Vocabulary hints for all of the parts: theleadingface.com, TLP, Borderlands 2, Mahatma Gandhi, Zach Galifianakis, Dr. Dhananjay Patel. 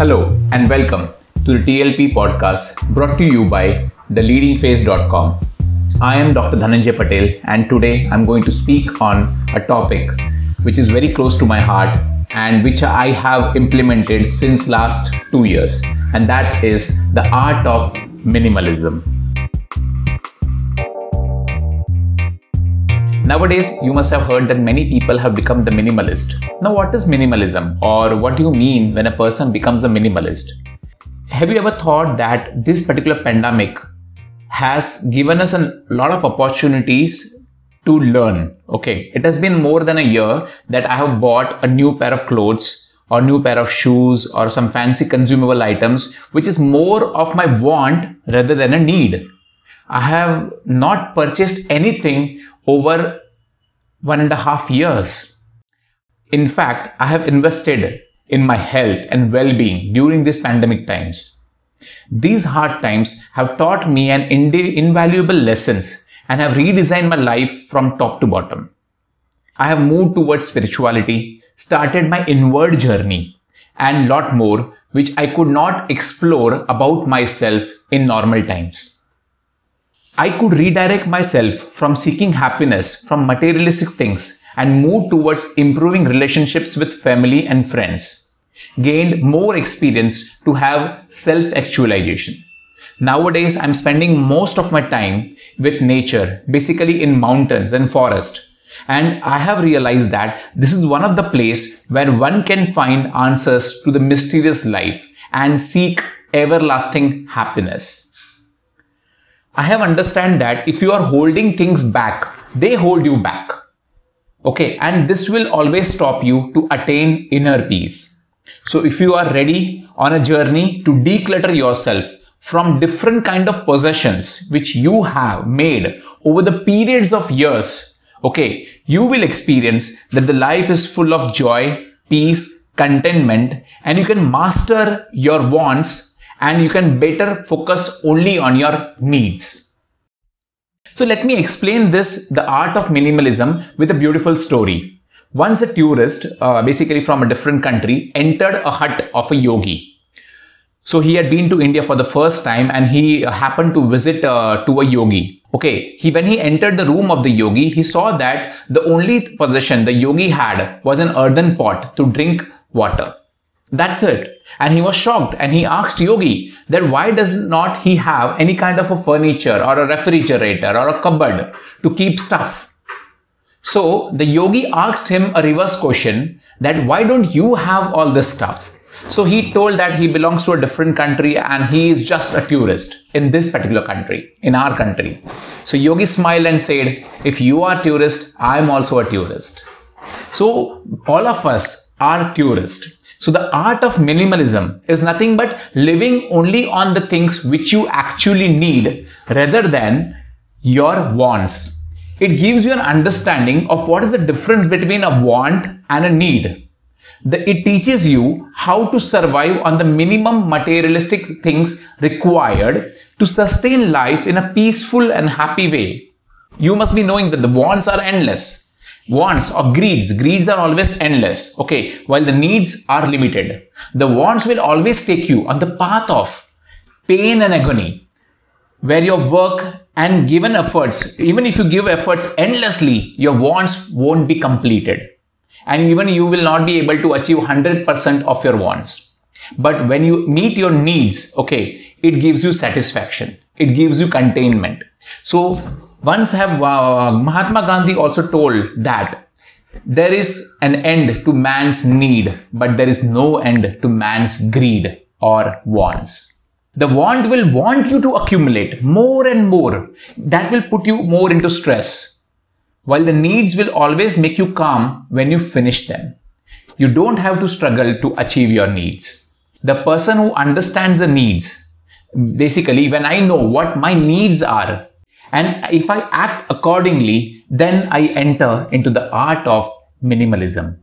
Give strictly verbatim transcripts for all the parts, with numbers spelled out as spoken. Hello and welcome to the T L P podcast brought to you by the leading face dot com. I am Doctor Dhananjay Patel, and today I'm going to speak on a topic which is very close to my heart and which I have implemented since last two years, and that is the art of minimalism. Nowadays, you must have heard that many people have become the minimalist. Now, what is minimalism, or what do you mean when a person becomes a minimalist? Have you ever thought that this particular pandemic has given us a lot of opportunities to learn? Okay, it has been more than a year that I have bought a new pair of clothes or new pair of shoes or some fancy consumable items, which is more of my want rather than a need. I have not purchased anything over one and a half years. In fact, I have invested in my health and well-being during these pandemic times. These hard times have taught me an ind- invaluable lessons and have redesigned my life from top to bottom. I have moved towards spirituality, started my inward journey, and lot more which I could not explore about myself in normal times. I could redirect myself from seeking happiness from materialistic things and move towards improving relationships with family and friends. Gained more experience to have self-actualization. Nowadays, I'm spending most of my time with nature, basically in mountains and forest. And I have realized that this is one of the places where one can find answers to the mysterious life and seek everlasting happiness. I have understand that if you are holding things back, they hold you back. Okay, and this will always stop you to attain inner peace. So if you are ready on a journey to declutter yourself from different kind of possessions which you have made over the periods of years, okay, you will experience that the life is full of joy, peace, contentment, and you can master your wants and you can better focus only on your needs. So let me explain this, the art of minimalism, with a beautiful story. Once a tourist, uh, basically from a different country, entered a hut of a yogi. So he had been to India for the first time and he happened to visit uh, to a yogi. Okay, he, when he entered the room of the yogi, he saw that the only possession the yogi had was an earthen pot to drink water. That's it. And he was shocked and he asked Yogi that why does not he have any kind of a furniture or a refrigerator or a cupboard to keep stuff? So the Yogi asked him a reverse question that why don't you have all this stuff? So he told that he belongs to a different country and he is just a tourist in this particular country, in our country. So Yogi smiled and said, if you are tourist, I am also a tourist. So all of us are tourists. So the art of minimalism is nothing but living only on the things which you actually need rather than your wants. It gives you an understanding of what is the difference between a want and a need. The, it teaches you how to survive on the minimum materialistic things required to sustain life in a peaceful and happy way. You must be knowing that the wants are endless. Wants or greeds, greeds are always endless, okay, while the needs are limited. The wants will always take you on the path of pain and agony, where your work and given efforts, even if you give efforts endlessly, your wants won't be completed. And even you will not be able to achieve one hundred percent of your wants. But when you meet your needs, okay, it gives you satisfaction. It gives you contentment. So, Once have uh, Mahatma Gandhi also told that there is an end to man's need, but there is no end to man's greed or wants. The want will want you to accumulate more and more. That will put you more into stress, while the needs will always make you calm when you finish them. You don't have to struggle to achieve your needs. The person who understands the needs, basically when I know what my needs are, and if I act accordingly, then I enter into the art of minimalism.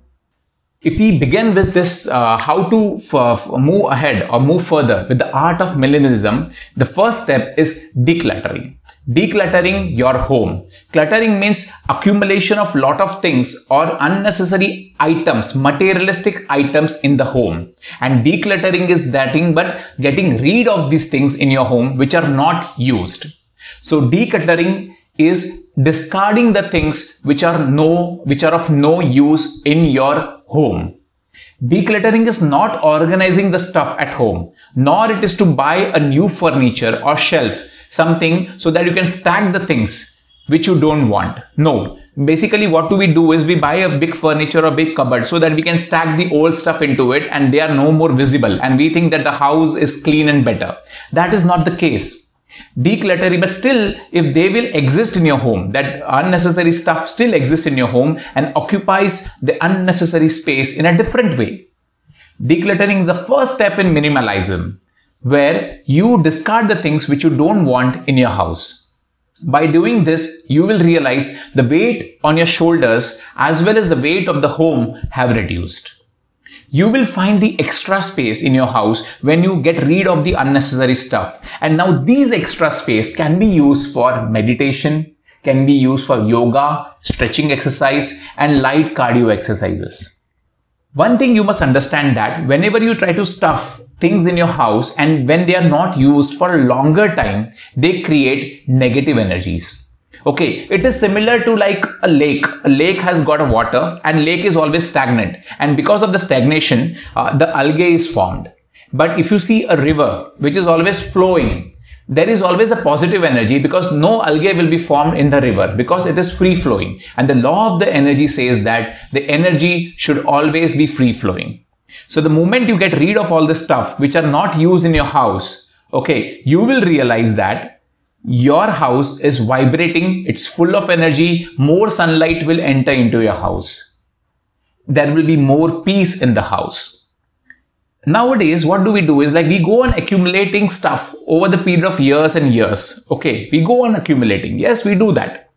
If we begin with this, uh, how to f- f- move ahead or move further with the art of minimalism, the first step is decluttering. Decluttering your home. Cluttering means accumulation of lot of things or unnecessary items, materialistic items in the home. And decluttering is that thing, but getting rid of these things in your home which are not used. So decluttering is discarding the things which are no, which are of no use in your home. Decluttering is not organizing the stuff at home, nor it is to buy a new furniture or shelf, something so that you can stack the things which you don't want. No, basically what do we do is we buy a big furniture or big cupboard so that we can stack the old stuff into it and they are no more visible, and we think that the house is clean and better. That is not the case. Decluttering, but still if they will exist in your home, that unnecessary stuff still exists in your home and occupies the unnecessary space in a different way. Decluttering is the first step in minimalism, where you discard the things which you don't want in your house. By doing this, you will realize the weight on your shoulders as well as the weight of the home have reduced. You will find the extra space in your house when you get rid of the unnecessary stuff. And now these extra space can be used for meditation, can be used for yoga, stretching exercise, and light cardio exercises. One thing you must understand that whenever you try to stuff things in your house and when they are not used for a longer time, they create negative energies. Okay, it is similar to like a lake. A lake has got a water and lake is always stagnant. And because of the stagnation, uh, the algae is formed. But if you see a river which is always flowing, there is always a positive energy because no algae will be formed in the river because it is free flowing. And the law of the energy says that the energy should always be free flowing. So the moment you get rid of all the stuff which are not used in your house, okay, you will realize that your house is vibrating, it's full of energy, more sunlight will enter into your house. There will be more peace in the house. Nowadays, what do we do is like we go on accumulating stuff over the period of years and years. Okay, we go on accumulating. Yes, we do that.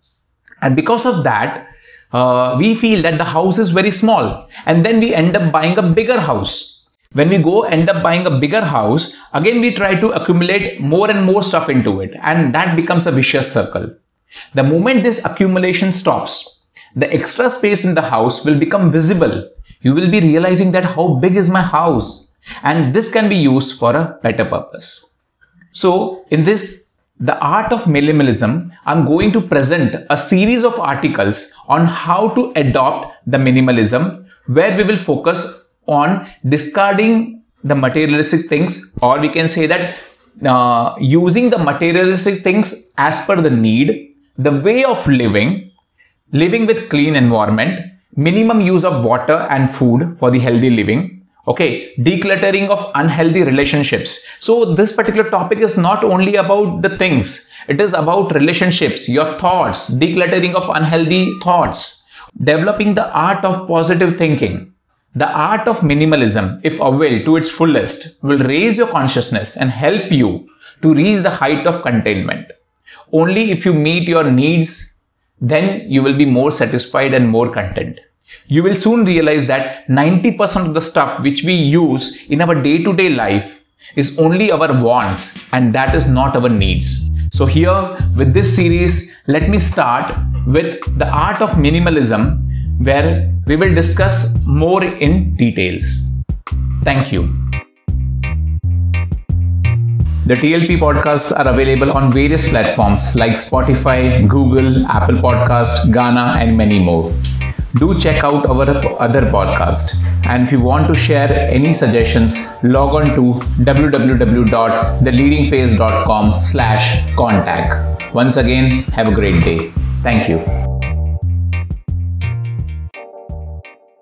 And because of that, uh, we feel that the house is very small and then we end up buying a bigger house. When we go end up buying a bigger house, again we try to accumulate more and more stuff into it, and that becomes a vicious circle. The moment this accumulation stops, the extra space in the house will become visible. You will be realizing that how big is my house, and this can be used for a better purpose. So in this, the art of minimalism, I'm going to present a series of articles on how to adopt the minimalism, where we will focus on discarding the materialistic things, or we can say that uh, using the materialistic things as per the need, the way of living, living with clean environment, minimum use of water and food for the healthy living, okay, decluttering of unhealthy relationships. So this particular topic is not only about the things, it is about relationships, your thoughts, decluttering of unhealthy thoughts, developing the art of positive thinking. The art of minimalism, if availed to its fullest, will raise your consciousness and help you to reach the height of contentment. Only if you meet your needs, then you will be more satisfied and more content. You will soon realize that ninety percent of the stuff which we use in our day-to-day life is only our wants, and that is not our needs. So here, with this series, let me start with the art of minimalism, where we will discuss more in details. Thank you. The T L P podcasts are available on various platforms like Spotify, Google, Apple Podcasts, Gaana, and many more. Do check out our other podcast. And if you want to share any suggestions, log on to w w w dot the leading face dot com slash contact. Once again, have a great day. Thank you.